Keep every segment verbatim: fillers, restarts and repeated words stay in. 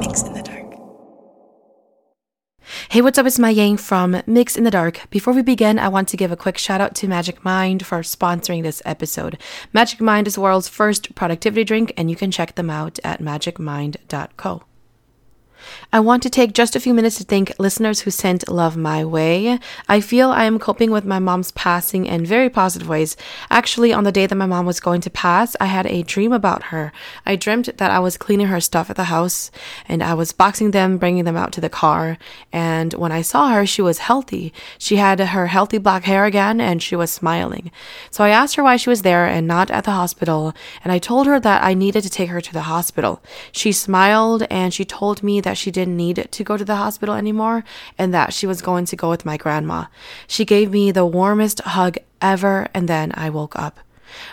Mix in the Dark. Hey, what's up? It's Mai Yang from Mix in the Dark. Before we begin, I want to give a quick shout out to Magic Mind for sponsoring this episode. Magic Mind is the world's first productivity drink, and you can check them out at magic mind dot co. I want to take just a few minutes to thank listeners who sent love my way. I feel I am coping with my mom's passing in very positive ways. Actually, on the day that my mom was going to pass, I had a dream about her. I dreamt that I was cleaning her stuff at the house, and I was boxing them, bringing them out to the car. And when I saw her, she was healthy. She had her healthy black hair again, and she was smiling. So I asked her why she was there and not at the hospital, and I told her that I needed to take her to the hospital. She smiled, and she told me that that she didn't need to go to the hospital anymore and that she was going to go with my grandma. She gave me the warmest hug ever, and then I woke up.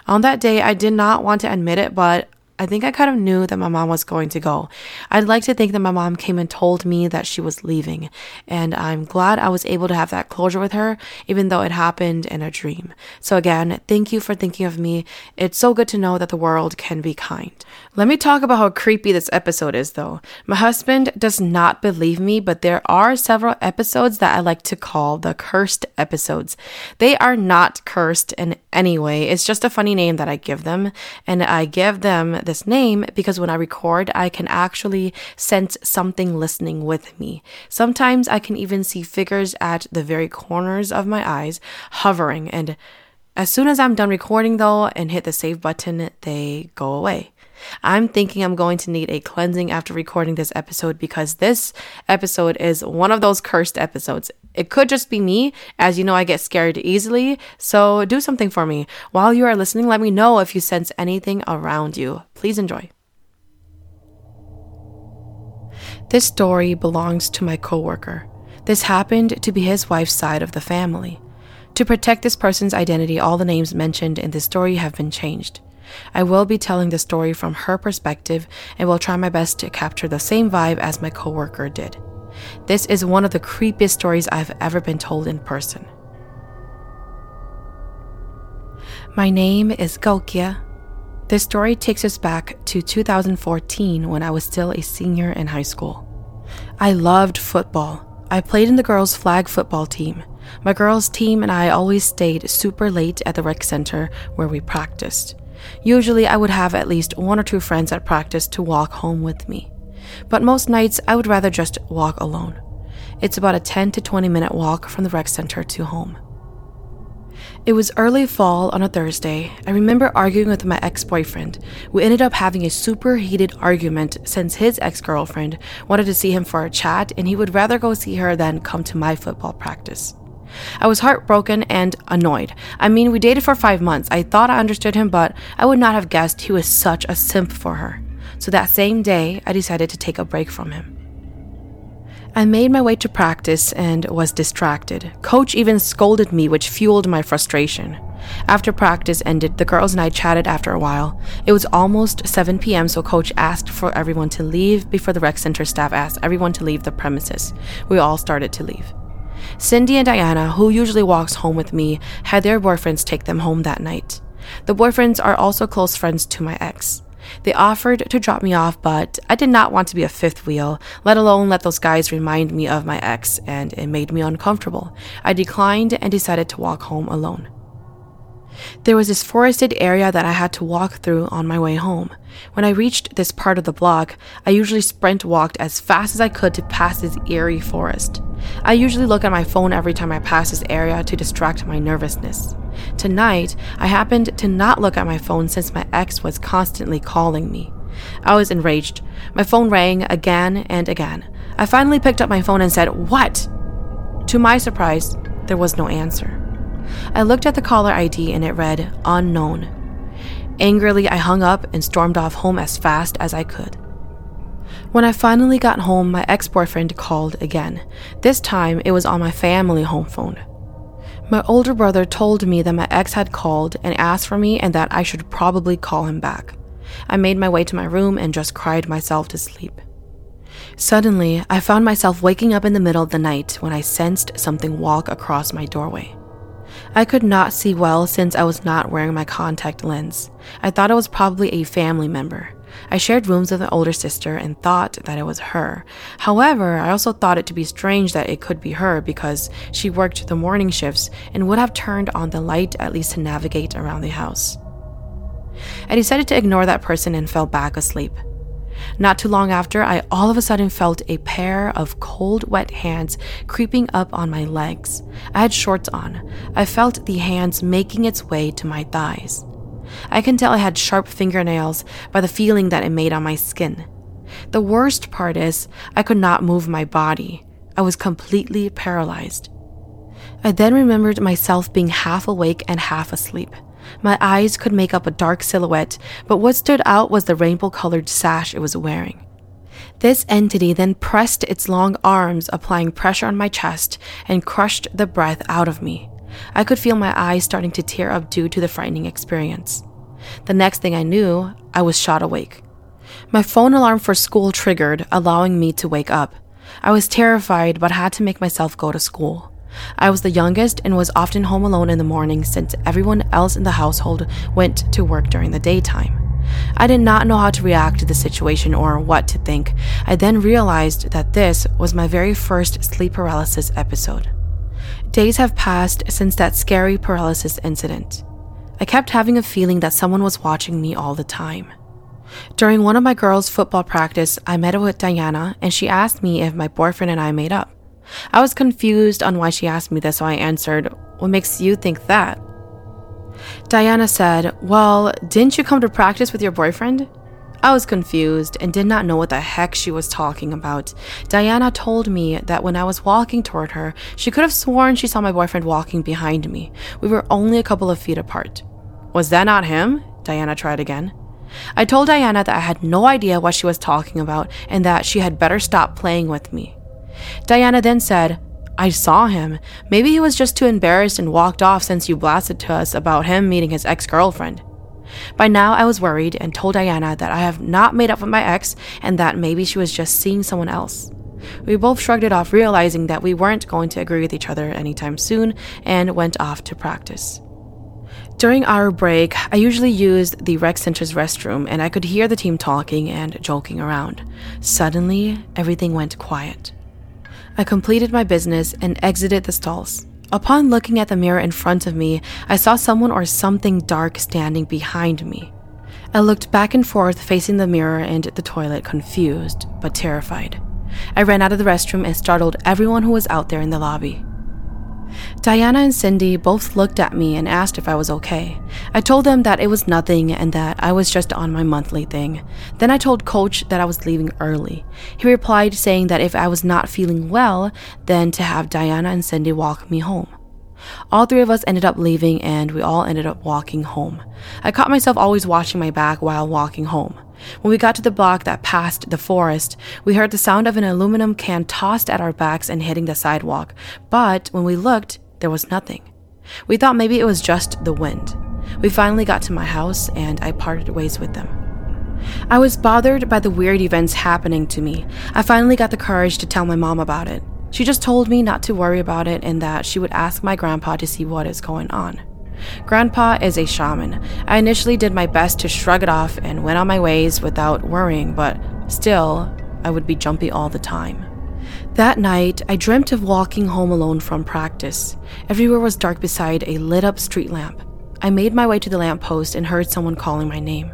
On that day, I did not want to admit it, but I think I kind of knew that my mom was going to go. I'd like to think that my mom came and told me that she was leaving, and I'm glad I was able to have that closure with her, even though it happened in a dream. So again, thank you for thinking of me. It's so good to know that the world can be kind. Let me talk about how creepy this episode is, though. My husband does not believe me, but there are several episodes that I like to call the cursed episodes. They are not cursed in any way. It's just a funny name that I give them. And I give them this name because when I record, I can actually sense something listening with me. Sometimes I can even see figures at the very corners of my eyes hovering. And as soon as I'm done recording, though, and hit the save button, they go away. I'm thinking I'm going to need a cleansing after recording this episode because this episode is one of those cursed episodes. It could just be me. As you know, I get scared easily, so do something for me. While you are listening, let me know if you sense anything around you. Please enjoy. This story belongs to my coworker. This happened to be his wife's side of the family. To protect this person's identity, all the names mentioned in this story have been changed. I will be telling the story from her perspective and will try my best to capture the same vibe as my coworker did. This is one of the creepiest stories I've ever been told in person. My name is Golkia. This story takes us back to two thousand fourteen when I was still a senior in high school. I loved football. I played in the girls' flag football team. My girls' team and I always stayed super late at the rec center where we practiced. Usually, I would have at least one or two friends at practice to walk home with me. But most nights, I would rather just walk alone. It's about a ten to twenty minute walk from the rec center to home. It was early fall on a Thursday. I remember arguing with my ex-boyfriend. We ended up having a super heated argument since his ex-girlfriend wanted to see him for a chat and he would rather go see her than come to my football practice. I was heartbroken and annoyed. I mean, we dated for five months. I thought I understood him, but I would not have guessed he was such a simp for her. So that same day, I decided to take a break from him. I made my way to practice and was distracted. Coach even scolded me, which fueled my frustration. After practice ended, the girls and I chatted after a while. It was almost seven p.m., so Coach asked for everyone to leave before the rec center staff asked everyone to leave the premises. We all started to leave. Cindy and Diana, who usually walks home with me, had their boyfriends take them home that night. The boyfriends are also close friends to my ex. They offered to drop me off, but I did not want to be a fifth wheel, let alone let those guys remind me of my ex, and it made me uncomfortable. I declined and decided to walk home alone. There was this forested area that I had to walk through on my way home. When I reached this part of the block, I usually sprint walked as fast as I could to pass this eerie forest. I usually look at my phone every time I pass this area to distract my nervousness. Tonight, I happened to not look at my phone since my ex was constantly calling me. I was enraged. My phone rang again and again. I finally picked up my phone and said, "What?" To my surprise, there was no answer. I looked at the caller I D and it read, "Unknown." Angrily, I hung up and stormed off home as fast as I could. When I finally got home, my ex-boyfriend called again. This time, it was on my family home phone. My older brother told me that my ex had called and asked for me and that I should probably call him back. I made my way to my room and just cried myself to sleep. Suddenly, I found myself waking up in the middle of the night when I sensed something walk across my doorway. I could not see well since I was not wearing my contact lens. I thought it was probably a family member. I shared rooms with an older sister and thought that it was her. However, I also thought it to be strange that it could be her because she worked the morning shifts and would have turned on the light at least to navigate around the house. I decided to ignore that person and fell back asleep. Not too long after, I all of a sudden felt a pair of cold, wet hands creeping up on my legs. I had shorts on. I felt the hands making its way to my thighs. I can tell I had sharp fingernails by the feeling that it made on my skin. The worst part is, I could not move my body. I was completely paralyzed. I then remembered myself being half awake and half asleep. My eyes could make up a dark silhouette, but what stood out was the rainbow-colored sash it was wearing. This entity then pressed its long arms, applying pressure on my chest, and crushed the breath out of me. I could feel my eyes starting to tear up due to the frightening experience. The next thing I knew, I was shot awake. My phone alarm for school triggered, allowing me to wake up. I was terrified, but had to make myself go to school. I was the youngest and was often home alone in the morning since everyone else in the household went to work during the daytime. I did not know how to react to the situation or what to think. I then realized that this was my very first sleep paralysis episode. Days have passed since that scary paralysis incident. I kept having a feeling that someone was watching me all the time. During one of my girls' football practice, I met up with Diana and she asked me if my boyfriend and I made up. I was confused on why she asked me this, so I answered, "What makes you think that?" Diana said, "Well, didn't you come to practice with your boyfriend?" I was confused and did not know what the heck she was talking about. Diana told me that when I was walking toward her, she could have sworn she saw my boyfriend walking behind me. We were only a couple of feet apart. "Was that not him?" Diana tried again. I told Diana that I had no idea what she was talking about and that she had better stop playing with me. Diana then said, "I saw him. Maybe he was just too embarrassed and walked off since you blasted to us about him meeting his ex-girlfriend." By now, I was worried and told Diana that I have not made up with my ex and that maybe she was just seeing someone else. We both shrugged it off, realizing that we weren't going to agree with each other anytime soon, and went off to practice. During our break, I usually used the rec center's restroom, and I could hear the team talking and joking around. Suddenly, everything went quiet. I completed my business and exited the stalls. Upon looking at the mirror in front of me, I saw someone or something dark standing behind me. I looked back and forth facing the mirror and the toilet, confused but terrified. I ran out of the restroom and startled everyone who was out there in the lobby. Diana and Cindy both looked at me and asked if I was okay. I told them that it was nothing and that I was just on my monthly thing. Then I told Coach that I was leaving early. He replied saying that if I was not feeling well, then to have Diana and Cindy walk me home. All three of us ended up leaving and we all ended up walking home. I caught myself always watching my back while walking home. When we got to the block that passed the forest, we heard the sound of an aluminum can tossed at our backs and hitting the sidewalk, but when we looked, there was nothing. We thought maybe it was just the wind. We finally got to my house and I parted ways with them. I was bothered by the weird events happening to me. I finally got the courage to tell my mom about it. She just told me not to worry about it and that she would ask my grandpa to see what is going on. Grandpa is a shaman. I initially did my best to shrug it off and went on my ways without worrying, but still, I would be jumpy all the time. That night, I dreamt of walking home alone from practice. Everywhere was dark beside a lit-up street lamp. I made my way to the lamppost and heard someone calling my name.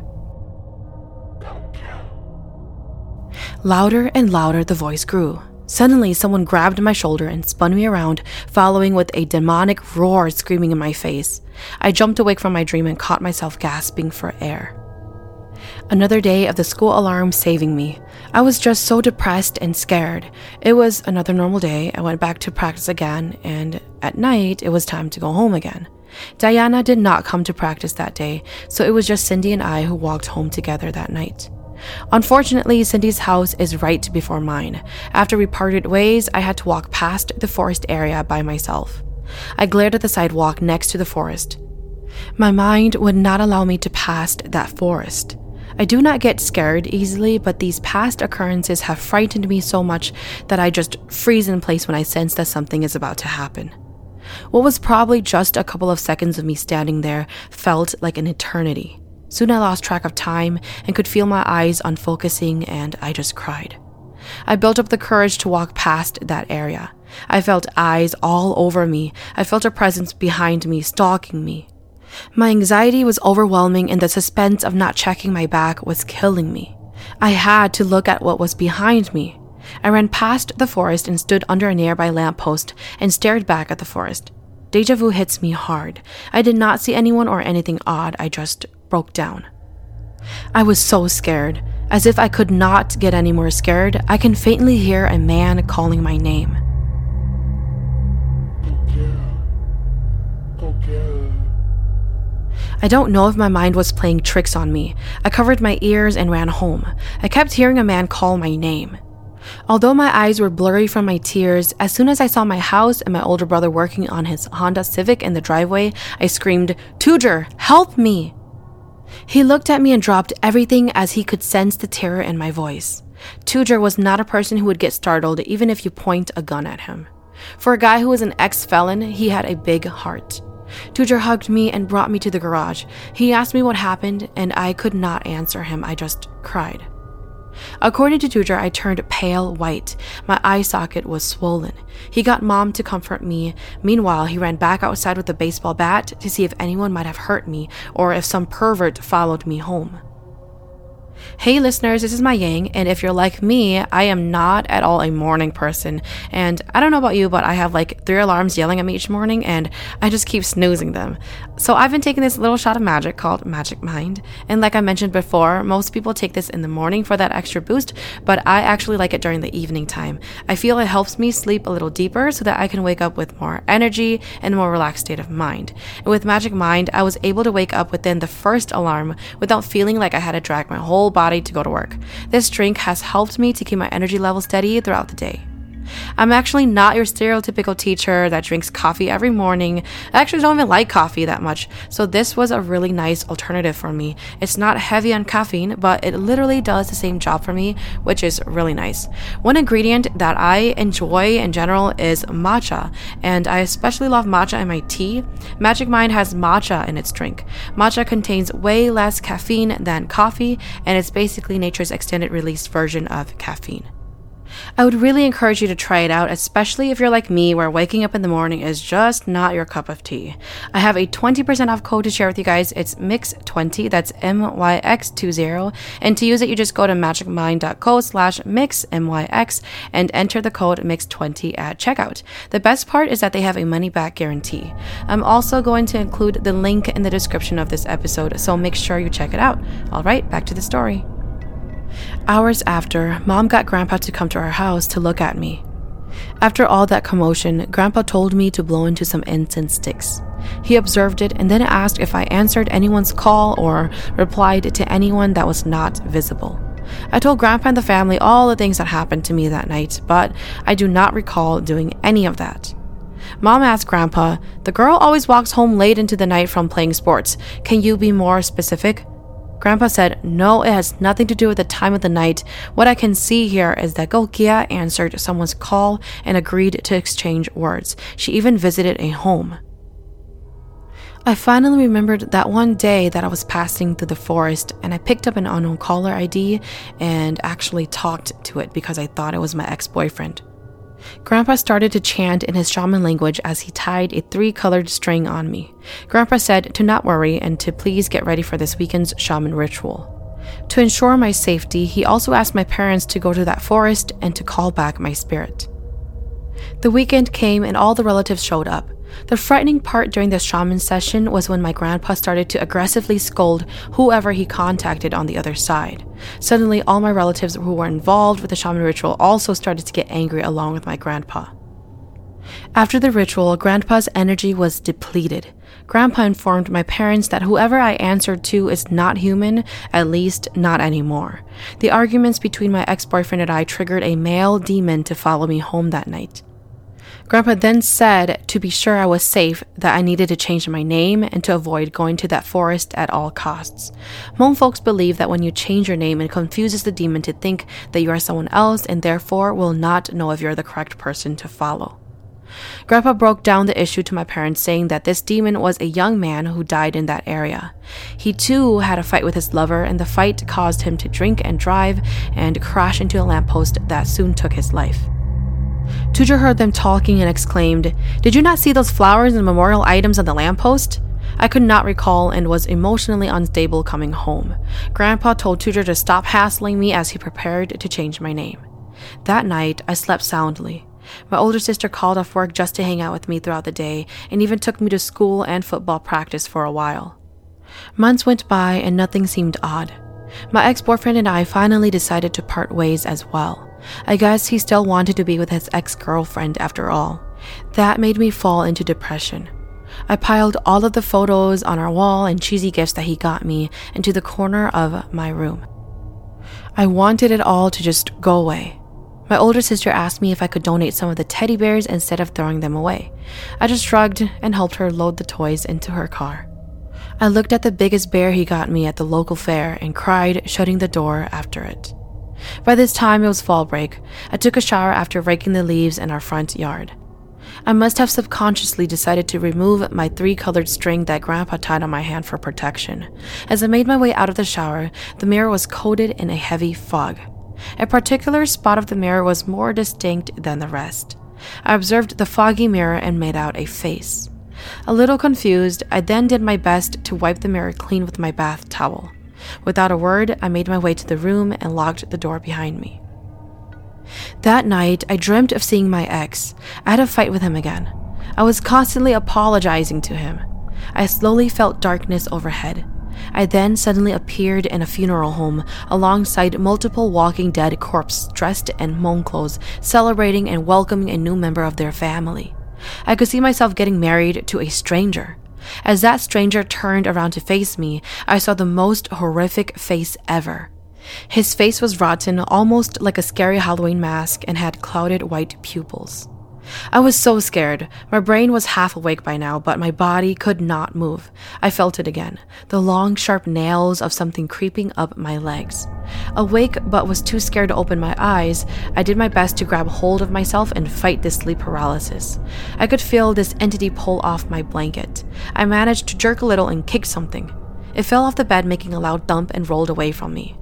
Louder and louder the voice grew. Suddenly, someone grabbed my shoulder and spun me around, following with a demonic roar screaming in my face. I jumped awake from my dream and caught myself gasping for air. Another day of the school alarm saving me. I was just so depressed and scared. It was another normal day. I went back to practice again, and at night, it was time to go home again. Diana did not come to practice that day, so it was just Cindy and I who walked home together that night. Unfortunately, Cindy's house is right before mine. After we parted ways, I had to walk past the forest area by myself. I glared at the sidewalk next to the forest. My mind would not allow me to pass that forest. I do not get scared easily, but these past occurrences have frightened me so much that I just freeze in place when I sense that something is about to happen. What was probably just a couple of seconds of me standing there felt like an eternity. Soon I lost track of time and could feel my eyes unfocusing, and I just cried. I built up the courage to walk past that area. I felt eyes all over me. I felt a presence behind me, stalking me. My anxiety was overwhelming, and the suspense of not checking my back was killing me. I had to look at what was behind me. I ran past the forest and stood under a nearby lamppost and stared back at the forest. Deja vu hits me hard. I did not see anyone or anything odd. I just broke down. I was so scared. As if I could not get any more scared, I can faintly hear a man calling my name. I don't know if my mind was playing tricks on me. I covered my ears and ran home. I kept hearing a man call my name. Although my eyes were blurry from my tears, as soon as I saw my house and my older brother working on his Honda Civic in the driveway, I screamed, "Tudor, help me!" He looked at me and dropped everything as he could sense the terror in my voice. Tudor was not a person who would get startled even if you point a gun at him. For a guy who was an ex-felon, he had a big heart. Tudor hugged me and brought me to the garage. He asked me what happened, and I could not answer him. I just cried. According to Tudor, I turned pale white. My eye socket was swollen. He got Mom to comfort me. Meanwhile, he ran back outside with a baseball bat to see if anyone might have hurt me or if some pervert followed me home. Hey listeners, this is Mai Yang, and if you're like me, I am not at all a morning person, and I don't know about you, but I have like three alarms yelling at me each morning, and I just keep snoozing them. So I've been taking this little shot of magic called Magic Mind, and like I mentioned before, most people take this in the morning for that extra boost, but I actually like it during the evening time. I feel it helps me sleep a little deeper so that I can wake up with more energy and a more relaxed state of mind. And with Magic Mind, I was able to wake up within the first alarm without feeling like I had to drag my whole body to go to work. This drink has helped me to keep my energy level steady throughout the day. I'm actually not your stereotypical teacher that drinks coffee every morning. I actually don't even like coffee that much, so this was a really nice alternative for me. It's not heavy on caffeine, but it literally does the same job for me, which is really nice. One ingredient that I enjoy in general is matcha, and I especially love matcha in my tea. Magic Mind has matcha in its drink. Matcha contains way less caffeine than coffee, and it's basically nature's extended release version of caffeine. I would really encourage you to try it out, especially if you're like me, where waking up in the morning is just not your cup of tea. I have a twenty percent off code to share with you guys. It's mix twenty, that's M Y X twenty, and to use it, you just go to magicmind.co slash mix, M Y X, and enter the code mix twenty at checkout. The best part is that they have a money-back guarantee. I'm also going to include the link in the description of this episode, so make sure you check it out. All right, back to the story. Hours after, Mom got Grandpa to come to our house to look at me. After all that commotion, Grandpa told me to blow into some incense sticks. He observed it and then asked if I answered anyone's call or replied to anyone that was not visible. I told Grandpa and the family all the things that happened to me that night, but I do not recall doing any of that. Mom asked Grandpa, "The girl always walks home late into the night from playing sports. Can you be more specific?" Grandpa said, "No, it has nothing to do with the time of the night. What I can see here is that Golkia answered someone's call and agreed to exchange words. She even visited a home." I finally remembered that one day that I was passing through the forest and I picked up an unknown caller I D and actually talked to it because I thought it was my ex-boyfriend. Grandpa started to chant in his shaman language as he tied a three-colored string on me. Grandpa said to not worry and to please get ready for this weekend's shaman ritual. To ensure my safety, he also asked my parents to go to that forest and to call back my spirit. The weekend came and all the relatives showed up. The frightening part during the shaman session was when my grandpa started to aggressively scold whoever he contacted on the other side. Suddenly, all my relatives who were involved with the shaman ritual also started to get angry along with my grandpa. After the ritual, Grandpa's energy was depleted. Grandpa informed my parents that whoever I answered to is not human, at least not anymore. The arguments between my ex-boyfriend and I triggered a male demon to follow me home that night. Grandpa then said, to be sure I was safe, that I needed to change my name and to avoid going to that forest at all costs. Hmong folks believe that when you change your name, it confuses the demon to think that you are someone else and therefore will not know if you're the correct person to follow. Grandpa broke down the issue to my parents, saying that this demon was a young man who died in that area. He too had a fight with his lover, and the fight caused him to drink and drive and crash into a lamppost that soon took his life. Tudor heard them talking and exclaimed, "Did you not see those flowers and memorial items on the lamppost?" I could not recall and was emotionally unstable coming home. Grandpa told Tudor to stop hassling me as he prepared to change my name. That night, I slept soundly. My older sister called off work just to hang out with me throughout the day and even took me to school and football practice for a while. Months went by and nothing seemed odd. My ex-boyfriend and I finally decided to part ways as well. I guess he still wanted to be with his ex-girlfriend after all. That made me fall into depression. I piled all of the photos on our wall and cheesy gifts that he got me into the corner of my room. I wanted it all to just go away. My older sister asked me if I could donate some of the teddy bears instead of throwing them away. I just shrugged and helped her load the toys into her car. I looked at the biggest bear he got me at the local fair and cried, shutting the door after it. By this time, it was fall break. I took a shower after raking the leaves in our front yard. I must have subconsciously decided to remove my three-colored string that Grandpa tied on my hand for protection. As I made my way out of the shower, the mirror was coated in a heavy fog. A particular spot of the mirror was more distinct than the rest. I observed the foggy mirror and made out a face. A little confused, I then did my best to wipe the mirror clean with my bath towel. Without a word, I made my way to the room and locked the door behind me. That night, I dreamt of seeing my ex. I had a fight with him again. I was constantly apologizing to him. I slowly felt darkness overhead. I then suddenly appeared in a funeral home alongside multiple walking dead corpses dressed in Hmong clothes, celebrating and welcoming a new member of their family. I could see myself getting married to a stranger. As that stranger turned around to face me, I saw the most horrific face ever. His face was rotten, almost like a scary Halloween mask, and had clouded white pupils. I was so scared. My brain was half awake by now, but my body could not move. I felt it again, the long, sharp nails of something creeping up my legs. Awake, but was too scared to open my eyes, I did my best to grab hold of myself and fight this sleep paralysis. I could feel this entity pull off my blanket. I managed to jerk a little and kick something. It fell off the bed, making a loud thump, and rolled away from me.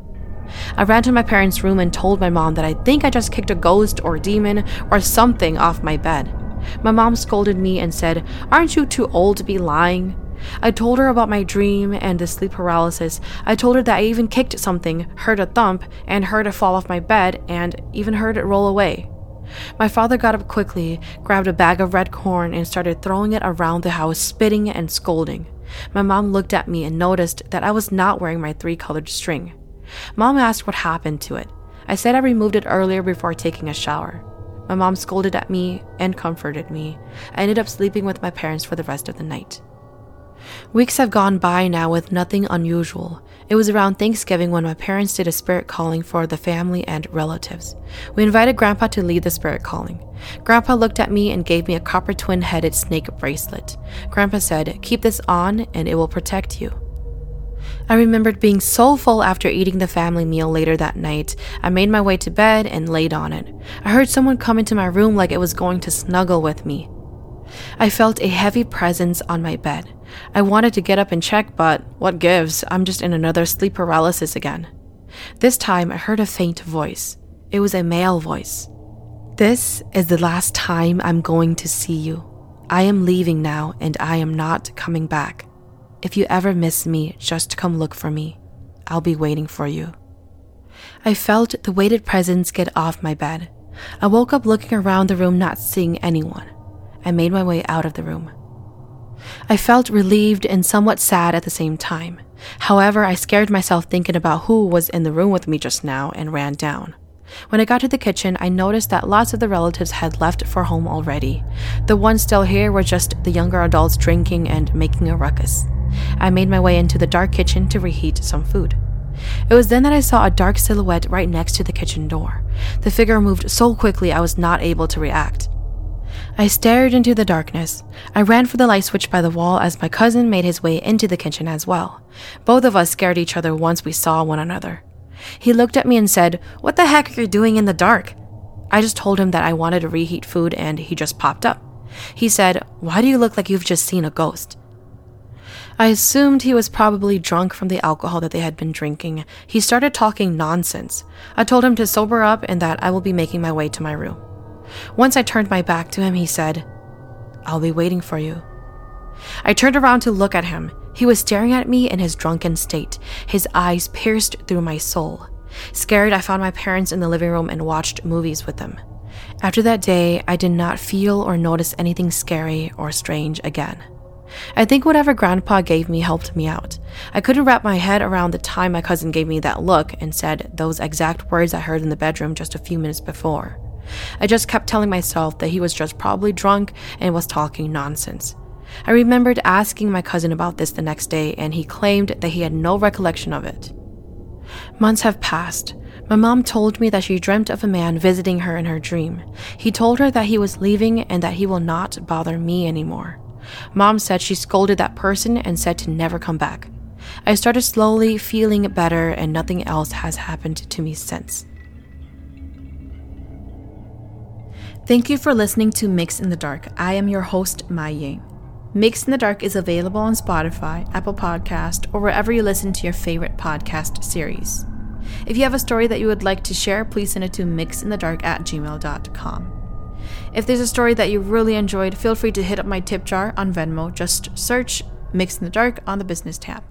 I ran to my parents' room and told my mom that I think I just kicked a ghost or demon or something off my bed. My mom scolded me and said, "Aren't you too old to be lying?" I told her about my dream and the sleep paralysis. I told her that I even kicked something, heard a thump, and heard it fall off my bed, and even heard it roll away. My father got up quickly, grabbed a bag of red corn, and started throwing it around the house, spitting and scolding. My mom looked at me and noticed that I was not wearing my three-colored string. Mom asked what happened to it. I said I removed it earlier before taking a shower. My mom scolded at me and comforted me. I ended up sleeping with my parents for the rest of the night. Weeks have gone by now with nothing unusual. It was around Thanksgiving when my parents did a spirit calling for the family and relatives. We invited Grandpa to lead the spirit calling. Grandpa looked at me and gave me a copper twin-headed snake bracelet. Grandpa said, "Keep this on and it will protect you." I remembered being so full after eating the family meal later that night. I made my way to bed and laid on it. I heard someone come into my room like it was going to snuggle with me. I felt a heavy presence on my bed. I wanted to get up and check, but what gives? I'm just in another sleep paralysis again. This time, I heard a faint voice. It was a male voice. "This is the last time I'm going to see you. I am leaving now, and I am not coming back. If you ever miss me, just come look for me. I'll be waiting for you." I felt the weighted presence get off my bed. I woke up looking around the room, not seeing anyone. I made my way out of the room. I felt relieved and somewhat sad at the same time. However, I scared myself thinking about who was in the room with me just now and ran down. When I got to the kitchen, I noticed that lots of the relatives had left for home already. The ones still here were just the younger adults drinking and making a ruckus. I made my way into the dark kitchen to reheat some food. It was then that I saw a dark silhouette right next to the kitchen door. The figure moved so quickly I was not able to react. I stared into the darkness. I ran for the light switch by the wall as my cousin made his way into the kitchen as well. Both of us scared each other once we saw one another. He looked at me and said, "What the heck are you doing in the dark?" I just told him that I wanted to reheat food and he just popped up. He said, "Why do you look like you've just seen a ghost?" I assumed he was probably drunk from the alcohol that they had been drinking. He started talking nonsense. I told him to sober up and that I will be making my way to my room. Once I turned my back to him, he said, "I'll be waiting for you." I turned around to look at him. He was staring at me in his drunken state, his eyes pierced through my soul. Scared, I found my parents in the living room and watched movies with them. After that day, I did not feel or notice anything scary or strange again. I think whatever Grandpa gave me helped me out. I couldn't wrap my head around the time my cousin gave me that look and said those exact words I heard in the bedroom just a few minutes before. I just kept telling myself that he was just probably drunk and was talking nonsense. I remembered asking my cousin about this the next day, and he claimed that he had no recollection of it. Months have passed. My mom told me that she dreamt of a man visiting her in her dream. He told her that he was leaving and that he will not bother me anymore. Mom said she scolded that person and said to never come back. I started slowly feeling better, and nothing else has happened to me since. Thank you for listening to Mix in the Dark. I am your host, Mai Yang. Mix in the Dark is available on Spotify, Apple Podcast, or wherever you listen to your favorite podcast series. If you have a story that you would like to share, please send it to mixinthedark at gmail dot com. If there's a story that you really enjoyed, feel free to hit up my tip jar on Venmo. Just search Mix in the Dark on the business tab.